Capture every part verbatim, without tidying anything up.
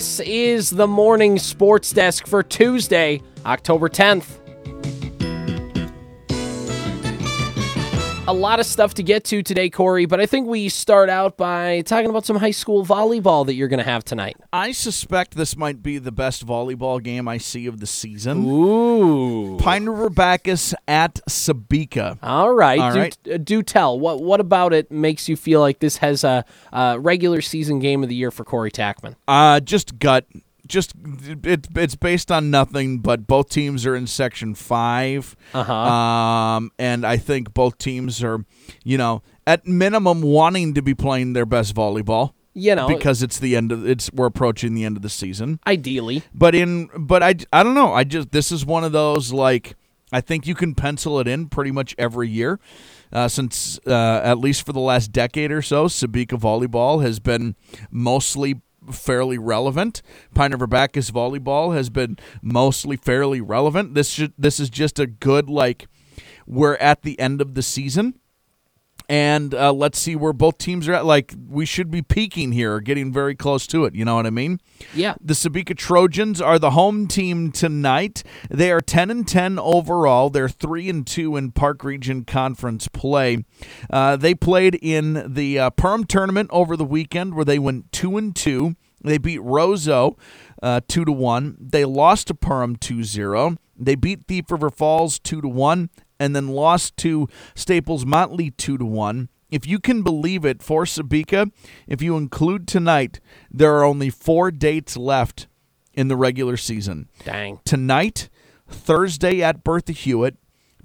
This is the morning sports desk for Tuesday, October tenth. A lot of stuff to get to today, Corey, but I think we start out by talking about some high school volleyball that you're going to have tonight. I suspect this might be the best volleyball game I see of the season. Ooh. Pine River-Backus at Sebeka. All right. All right. Do, do tell. What What about it makes you feel like this has a, a regular season game of the year for Corey Tackman? Uh, just gut. Just it, it's based on nothing, but both teams are in Section five, uh-huh. um, and I think both teams are, you know, at minimum wanting to be playing their best volleyball. You know, because it's the end of it's we're approaching the end of the season, ideally. But in but I, I don't know. I just this is one of those like I think you can pencil it in pretty much every year, uh, since uh, at least for the last decade or so, Sebeka volleyball has been mostly fairly relevant. Pine River-Backus volleyball has been mostly fairly relevant. This should, this is just a good, like, we're at the end of the season, and uh, let's see where both teams are at. Like, we should be peaking here or getting very close to it. You know what I mean? Yeah. The Sebeka Trojans are the home team tonight. They are ten and ten overall. They're three and two in Park Region Conference play. Uh, they played in the uh, Perm tournament over the weekend where they went two and two. They beat Roseau uh, two to one. They lost to Perm two zero. They beat Thief River Falls two to one. And then lost to Staples Motley two to one. If you can believe it, for Sebeka, if you include tonight, there are only four dates left in the regular season. Dang. Tonight, Thursday at Bertha Hewitt,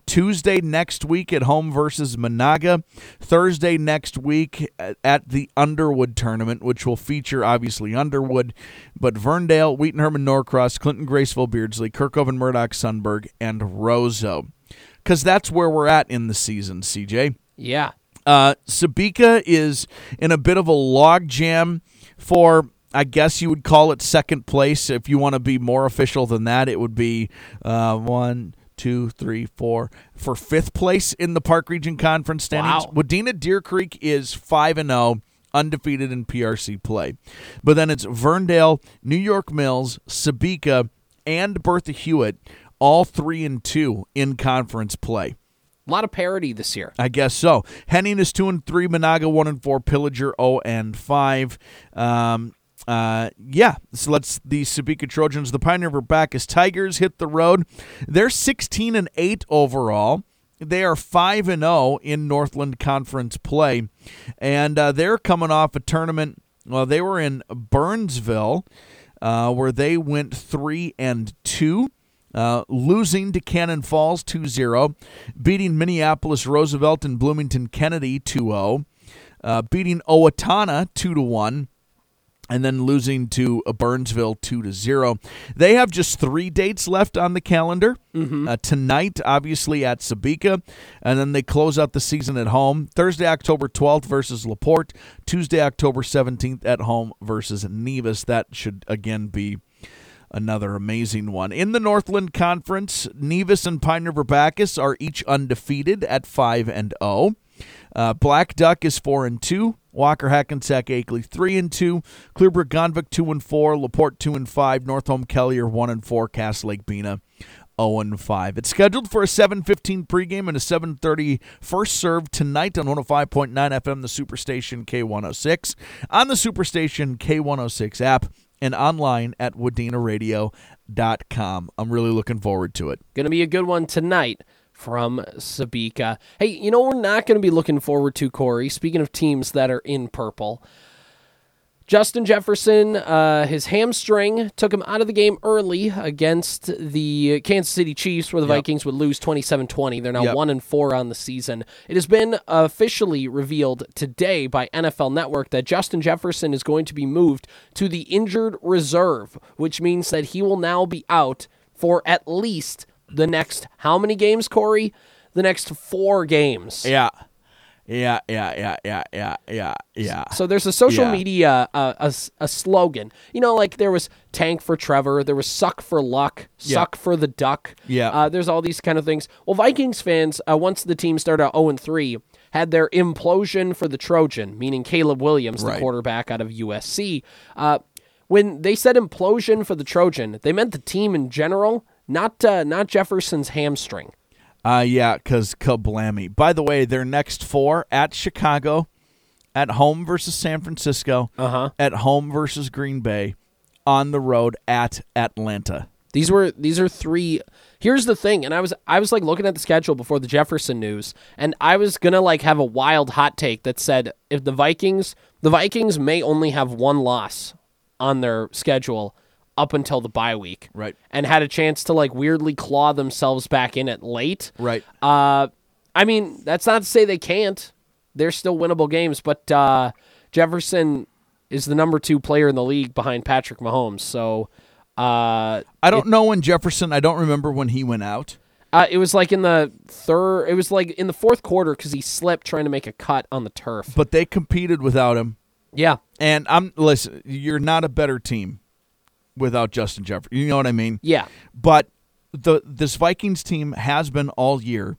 Tuesday next week at home versus Monaga, Thursday next week at the Underwood tournament, which will feature, obviously, Underwood, but Verndale, Wheaton Herman, Norcross, Clinton Graceville, Beardsley, Kirkoven Murdoch, Sundberg, and Roseau. Because that's where we're at in the season, C J. Yeah. Uh, Sebeka is in a bit of a logjam for, I guess you would call it second place. If you want to be more official than that, it would be uh, one, two, three, four. For fifth place in the Park Region Conference standings. Wow. Wadena Deer Creek is five and oh, undefeated in P R C play. But then it's Verndale, New York Mills, Sebeka, and Bertha Hewitt. All three and two in conference play. A lot of parity this year. I guess so. Henning is two and three. Monaga one and four. Pillager zero and five. Um, uh, yeah. So let's the Sebeka Trojans, the Pine River-Backus Tigers hit the road. They're sixteen and eight overall. They are five and zero in Northland Conference play, and uh, they're coming off a tournament. Well, they were in Burnsville, uh, where they went three and two. Uh, losing to Cannon Falls two zero, beating Minneapolis, Roosevelt, and Bloomington Kennedy two zero, uh, beating Owatonna two to one, and then losing to uh, Burnsville two to zero. They have just three dates left on the calendar. Mm-hmm. Uh, tonight, obviously, at Sebeka, and then they close out the season at home. Thursday, October twelfth versus LaPorte. Tuesday, October seventeenth at home versus Nevis. That should, again, be another amazing one. In the Northland Conference, Nevis and Pine River-Backus are each undefeated at five and oh. Uh, Black Duck is four and two. Walker, Hackensack, Akeley three and two. Clearbrook, Gonvik two and four. LaPorte two and five. North Home, Kellier one and four. Cass Lake, Bina oh and five. It's scheduled for a seven fifteen pregame and a seven thirty first serve tonight on one oh five point nine F M, the Superstation K one oh six. On the Superstation K one oh six app. And online at wadena radio dot com. I'm really looking forward to it. Going to be a good one tonight from Sebeka. Hey, you know what we're not going to be looking forward to, Corey? Speaking of teams that are in purple, Justin Jefferson, uh, his hamstring took him out of the game early against the Kansas City Chiefs, where the yep. Vikings would lose twenty-seven twenty. They're now yep. one and four on the season. It has been officially revealed today by N F L Network that Justin Jefferson is going to be moved to the injured reserve, which means that he will now be out for at least the next how many games, Corey? The next four games. Yeah. Yeah, yeah, yeah, yeah, yeah, yeah, yeah. So there's a social yeah. media uh, a, a slogan. You know, like there was tank for Trevor, there was suck for luck, yeah. suck for the duck. Yeah. Uh, there's all these kind of things. Well, Vikings fans, uh, once the team started out oh and three, had their implosion for the Trojan, meaning Caleb Williams, right. the quarterback out of U S C. Uh, When they said implosion for the Trojan, they meant the team in general, not uh, not Jefferson's hamstring. Uh, yeah, because kablammy. By the way, their next four: at Chicago, at home versus San Francisco, uh-huh. at home versus Green Bay, on the road at Atlanta. These were these are three. Here's the thing, and I was I was like looking at the schedule before the Jefferson news, and I was gonna like have a wild hot take that said if the Vikings the Vikings may only have one loss on their schedule up until the bye week, right? And had a chance to like weirdly claw themselves back in it late, right? Uh, I mean, that's not to say they can't. They're still winnable games, but uh, Jefferson is the number two player in the league behind Patrick Mahomes. So uh, I don't it, know when Jefferson. I don't remember when he went out. Uh, it was like in the third. It was like in the fourth quarter because he slipped trying to make a cut on the turf. But they competed without him. Yeah, and I'm listen. You're not a better team without Justin Jefferson. You know what I mean? Yeah. But the this Vikings team has been all year,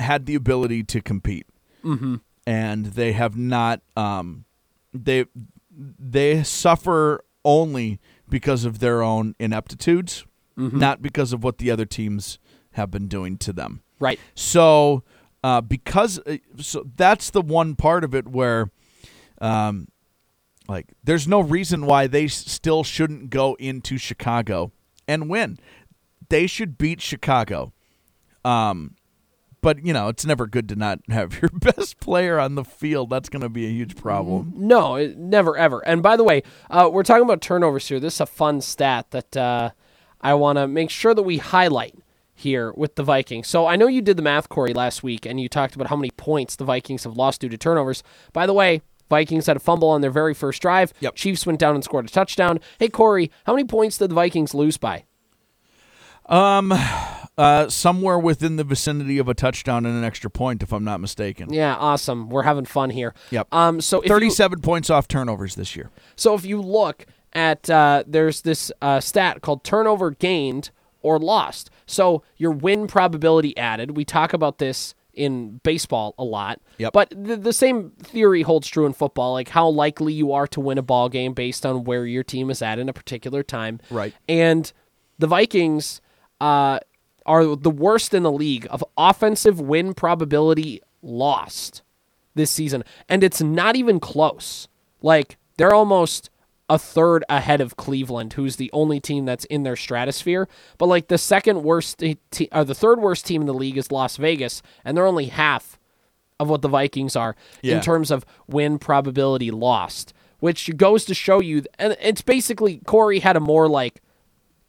had the ability to compete. Mm-hmm. And they have not, um, they they suffer only because of their own ineptitudes, mm-hmm. not because of what the other teams have been doing to them. Right. So uh, because so that's the one part of it where um, – like, there's no reason why they still shouldn't go into Chicago and win. They should beat Chicago. Um, but, you know, it's never good to not have your best player on the field. That's going to be a huge problem. No, it, never, ever. And, by the way, uh, we're talking about turnovers here. This is a fun stat that uh, I want to make sure that we highlight here with the Vikings. So I know you did the math, Corey, last week, and you talked about how many points the Vikings have lost due to turnovers. By the way, Vikings had a fumble on their very first drive. Yep. Chiefs went down and scored a touchdown. Hey, Corey, how many points did the Vikings lose by? Um, uh, somewhere within the vicinity of a touchdown and an extra point, if I'm not mistaken. Yeah, awesome. We're having fun here. Yep. Um, so if thirty-seven you, points off turnovers this year. So if you look at, uh, there's this uh, stat called turnover gained or lost. So your win probability added. We talk about this in baseball a lot, yep. but the, the same theory holds true in football, like how likely you are to win a ball game based on where your team is at in a particular time. Right. And the Vikings uh, are the worst in the league of offensive win probability lost this season. And it's not even close. Like, they're almost a third ahead of Cleveland, who's the only team that's in their stratosphere. But like the second worst, te- or the third worst team in the league is Las Vegas, and they're only half of what the Vikings are yeah. in terms of win probability lost, which goes to show you. And it's basically Corey had a more like,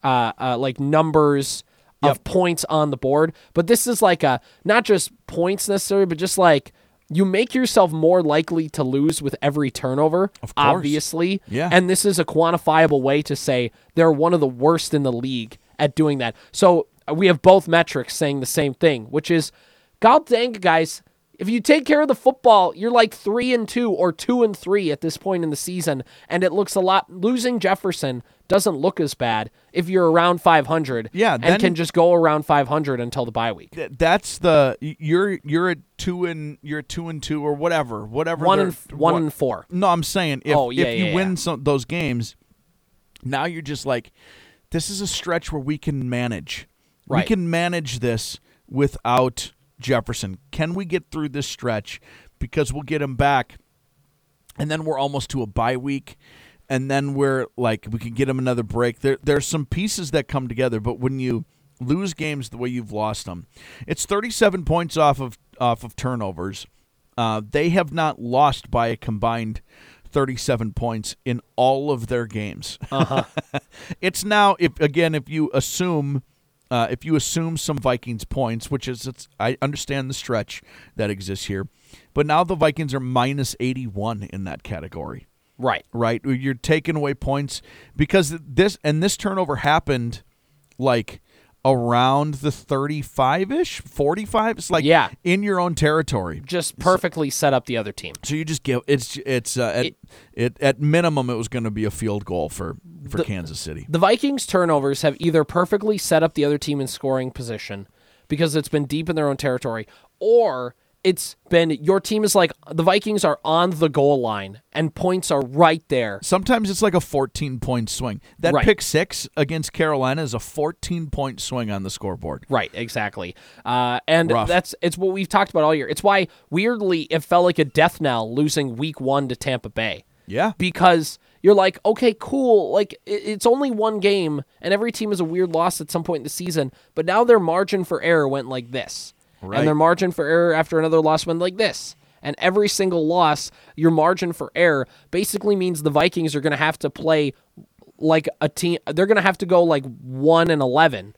uh, uh like numbers yep. of points on the board, but this is like a not just points necessarily, but just like, you make yourself more likely to lose with every turnover, of course. Obviously. Yeah. And this is a quantifiable way to say they're one of the worst in the league at doing that. So we have both metrics saying the same thing, which is, God dang, guys, if you take care of the football, you're like three and two or two and three at this point in the season, and it looks a lot. Losing Jefferson doesn't look as bad if you're around five hundred yeah, then, and can just go around five hundred until the bye week. That's the you're you're at two and you're at two and two or whatever, whatever one and one what, and four. No, I'm saying if oh, yeah, if you yeah, win yeah. some those games, now you're just like, this is a stretch where we can manage. Right. We can manage this without Jefferson. Can we get through this stretch? Because we'll get him back, and then we're almost to a bye week, and then we're like, we can get him another break. There, there's some pieces that come together, but when you lose games the way you've lost them, it's thirty-seven points off of off of turnovers. Uh, they have not lost by a combined thirty-seven points in all of their games. Uh-huh. It's now, if again, if you assume. Uh, if you assume some Vikings points, which is, it's, I understand the stretch that exists here, but now the Vikings are minus eighty-one in that category. Right. Right? You're taking away points because this, and this turnover happened like around the thirty-five-ish, forty-five. It's like yeah. in your own territory. Just perfectly so, set up the other team. So you just give, it's, it's uh, at, it, it, at minimum, it was going to be a field goal for for the, Kansas City. The Vikings' turnovers have either perfectly set up the other team in scoring position because it's been deep in their own territory, or it's been your team is like the Vikings are on the goal line and points are right there. Sometimes it's like a fourteen-point swing. That right. pick six against Carolina is a fourteen-point swing on the scoreboard. Right, exactly. Uh, and Rough. that's it's what we've talked about all year. It's why, weirdly, it felt like a death knell losing week one to Tampa Bay. Yeah. Because you're like, okay, cool. Like, it's only one game, and every team has a weird loss at some point in the season, but now their margin for error went like this. Right. And their margin for error after another loss went like this. And every single loss, your margin for error basically means the Vikings are going to have to play like a team. They're going to have to go like one and eleven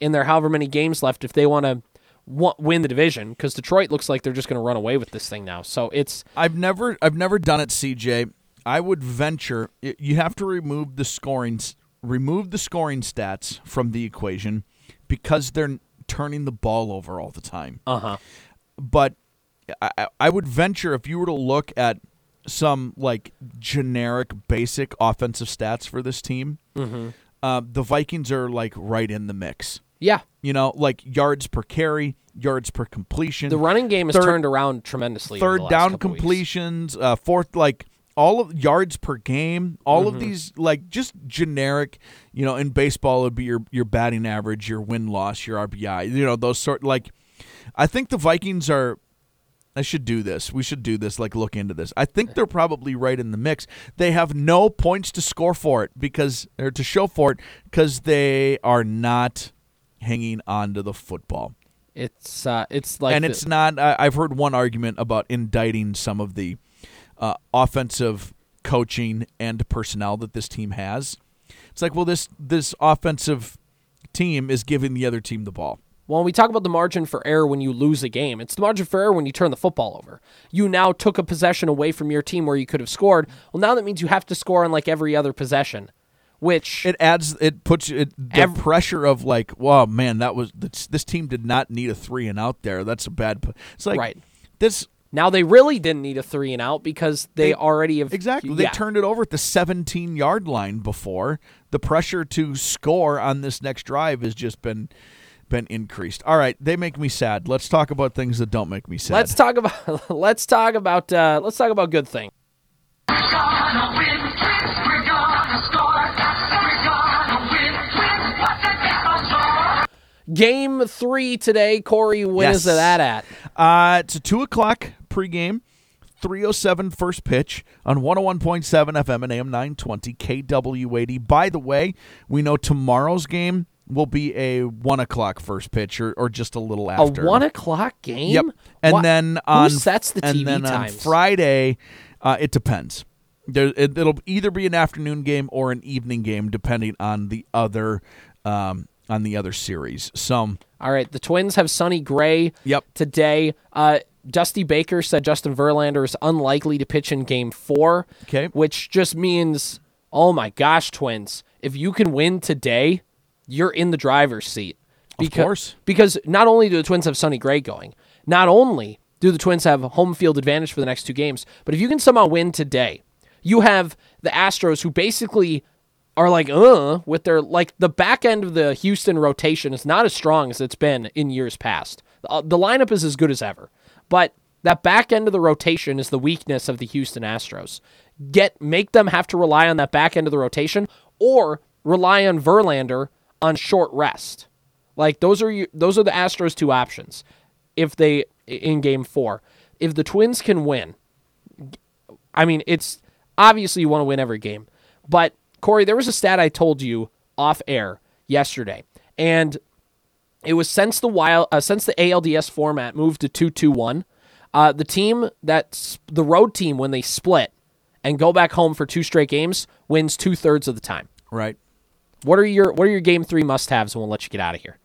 in their however many games left if they want to win the division, because Detroit looks like they're just going to run away with this thing now. So it's I've never I've never done it, C J. I would venture you have to remove the scoring remove the scoring stats from the equation because they're turning the ball over all the time. Uh-huh. But I, I would venture if you were to look at some like generic basic offensive stats for this team, mm-hmm. uh, the Vikings are like right in the mix. Yeah. You know, like yards per carry, yards per completion. The running game has third, turned around tremendously. Third down completions, uh, fourth like all of yards per game, all mm-hmm. of these like just generic, you know, in baseball it would be your your batting average, your win loss, your R B I, you know, those sort like I think the Vikings are I should do this. We should do this, like look into this. I think they're probably right in the mix. They have no points to score for it because or to show for it because they are not hanging on to the football. It's uh it's like And the- it's not I, I've heard one argument about indicting some of the Uh, offensive coaching and personnel that this team has. It's like, well, this this offensive team is giving the other team the ball. Well, when we talk about the margin for error when you lose a game, it's the margin for error when you turn the football over. You now took a possession away from your team where you could have scored. Well, now that means you have to score on like every other possession, which it adds, it puts it the every, pressure of like, wow, man, that was this, this team did not need a three and out there. That's a bad. Po-. It's like right. this. Now they really didn't need a three and out because they, they already have... Exactly. Yeah. They turned it over at the seventeen-yard line before. The pressure to score on this next drive has just been been increased. All right, they make me sad. Let's talk about things that don't make me sad. Let's talk about let's talk about uh, let's talk about good things. Game three today, Corey. When yes. is that at? Uh, it's a two o'clock pregame, three oh seven first pitch on one oh one point seven F M and A M nine twenty K W eighty. By the way, we know tomorrow's game will be a one o'clock first pitch or, or just a little after. A one o'clock game? Yep. And what? then on Who sets the and T V then times? On Friday, uh, it depends. There, it, it'll either be an afternoon game or an evening game, depending on the other. Um, on the other series. Some. All right, the Twins have Sonny Gray yep. today. Uh, Dusty Baker said Justin Verlander is unlikely to pitch in Game four, okay. which just means, oh my gosh, Twins, if you can win today, you're in the driver's seat. Because, of course. Because not only do the Twins have Sonny Gray going, not only do the Twins have home field advantage for the next two games, but if you can somehow win today, you have the Astros who basically... are like, uh, with their, like, the back end of the Houston rotation is not as strong as it's been in years past. Uh, the lineup is as good as ever, but that back end of the rotation is the weakness of the Houston Astros. Get, make them have to rely on that back end of the rotation or rely on Verlander on short rest. Like, those are, you, those are the Astros' two options if they, in Game four. If the Twins can win, I mean, it's, obviously you want to win every game, but Corey, there was a stat I told you off air yesterday, and it was since the wild, uh, since the A L D S format moved to two two one, uh, the team that the road team when they split and go back home for two straight games wins two thirds of the time. Right. What are your What are your game three must haves? And we'll let you get out of here.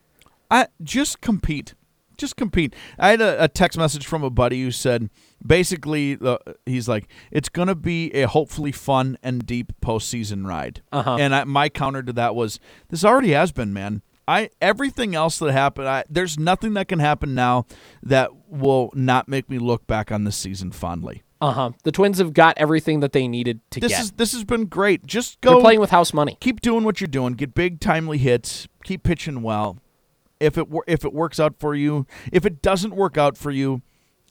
I just compete, just compete. I had a, a text message from a buddy who said. Basically, uh, he's like, it's going to be a hopefully fun and deep postseason ride. Uh-huh. And I, my counter to that was, this already has been, man. I Everything else that happened, I, there's nothing that can happen now that will not make me look back on this season fondly. Uh-huh. The Twins have got everything that they needed to this get. Is, this has been great. Just go. You're playing with house money. Keep doing what you're doing. Get big, timely hits. Keep pitching well. If it, if it works out for you, if it doesn't work out for you,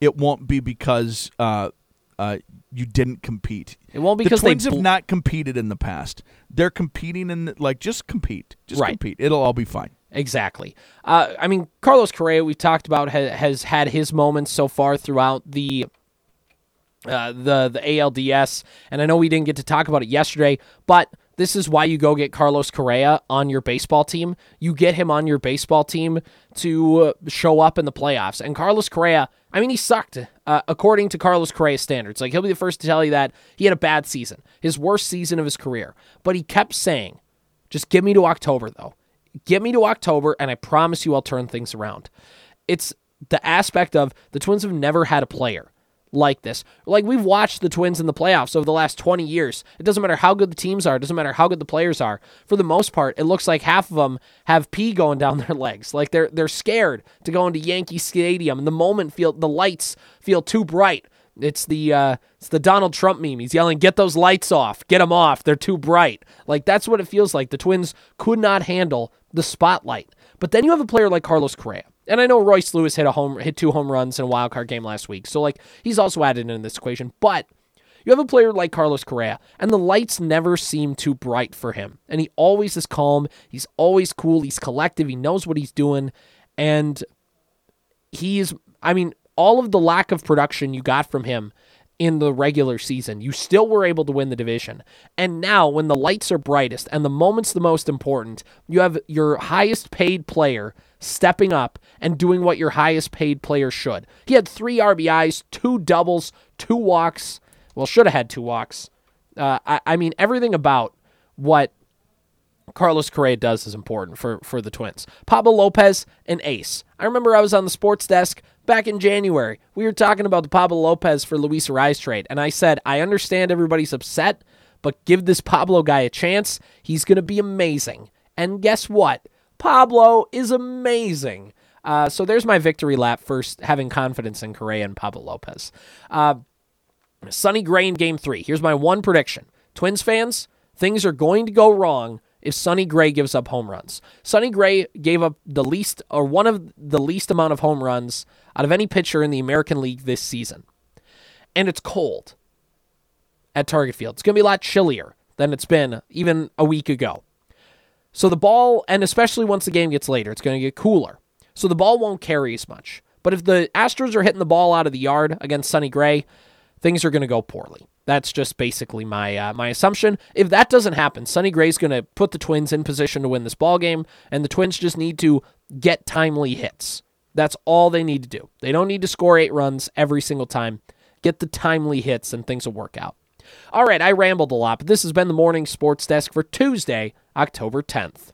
It won't be because uh, uh, you didn't compete. It won't be because the Twins they bl- have not competed in the past. They're competing in the, like just compete, just right. compete. It'll all be fine. Exactly. Uh, I mean, Carlos Correa, we've talked about, ha- has had his moments so far throughout the uh, the the A L D S, and I know we didn't get to talk about it yesterday, but this is why you go get Carlos Correa on your baseball team. You get him on your baseball team to uh, show up in the playoffs. And Carlos Correa, I mean, he sucked uh, according to Carlos Correa's standards. Like, he'll be the first to tell you that he had a bad season, his worst season of his career. But he kept saying, just get me to October, though. Get me to October, and I promise you I'll turn things around. It's the aspect of the Twins have never had a player like this. Like, we've watched the Twins in the playoffs over the last twenty years. It doesn't matter how good the teams are. It doesn't matter how good the players are. For the most part, it looks like half of them have pee going down their legs. Like, they're they're scared to go into Yankee Stadium, and the moment feel the lights feel too bright. It's the uh, it's the Donald Trump meme. He's yelling, get those lights off. Get them off. They're too bright. Like, that's what it feels like. The Twins could not handle the spotlight. But then you have a player like Carlos Correa. And I know Royce Lewis hit a home, hit two home runs in a wild card game last week. So, like, he's also added in this equation. But you have a player like Carlos Correa, and the lights never seem too bright for him. And he always is calm. He's always cool. He's collective. He knows what he's doing. And he is, I mean, all of the lack of production you got from him in the regular season, you still were able to win the division. And now, when the lights are brightest and the moment's the most important, you have your highest paid player stepping up and doing what your highest paid player should. He had three R B Is, two doubles, two walks. Well, should have had two walks. Uh, I, I mean, everything about what Carlos Correa does is important for, for the Twins. Pablo Lopez, an ace. I remember I was on the sports desk back in January. We were talking about the Pablo Lopez for Luis Arise trade, and I said, I understand everybody's upset, but give this Pablo guy a chance. He's going to be amazing. And guess what? Pablo is amazing. Uh, so there's my victory lap for having confidence in Correa and Pablo Lopez. Uh, Sonny Gray in Game three. Here's my one prediction. Twins fans, things are going to go wrong if Sonny Gray gives up home runs. Sonny Gray gave up the least, or one of the least amount of home runs out of any pitcher in the American League this season. And it's cold at Target Field. It's going to be a lot chillier than it's been even a week ago. So the ball, and especially once the game gets later, it's going to get cooler. So the ball won't carry as much. But if the Astros are hitting the ball out of the yard against Sonny Gray, things are going to go poorly. That's just basically my uh, my assumption. If that doesn't happen, Sonny Gray's going to put the Twins in position to win this ballgame, and the Twins just need to get timely hits. That's all they need to do. They don't need to score eight runs every single time. Get the timely hits, and things will work out. All right, I rambled a lot, but this has been the Morning Sports Desk for Tuesday, October tenth.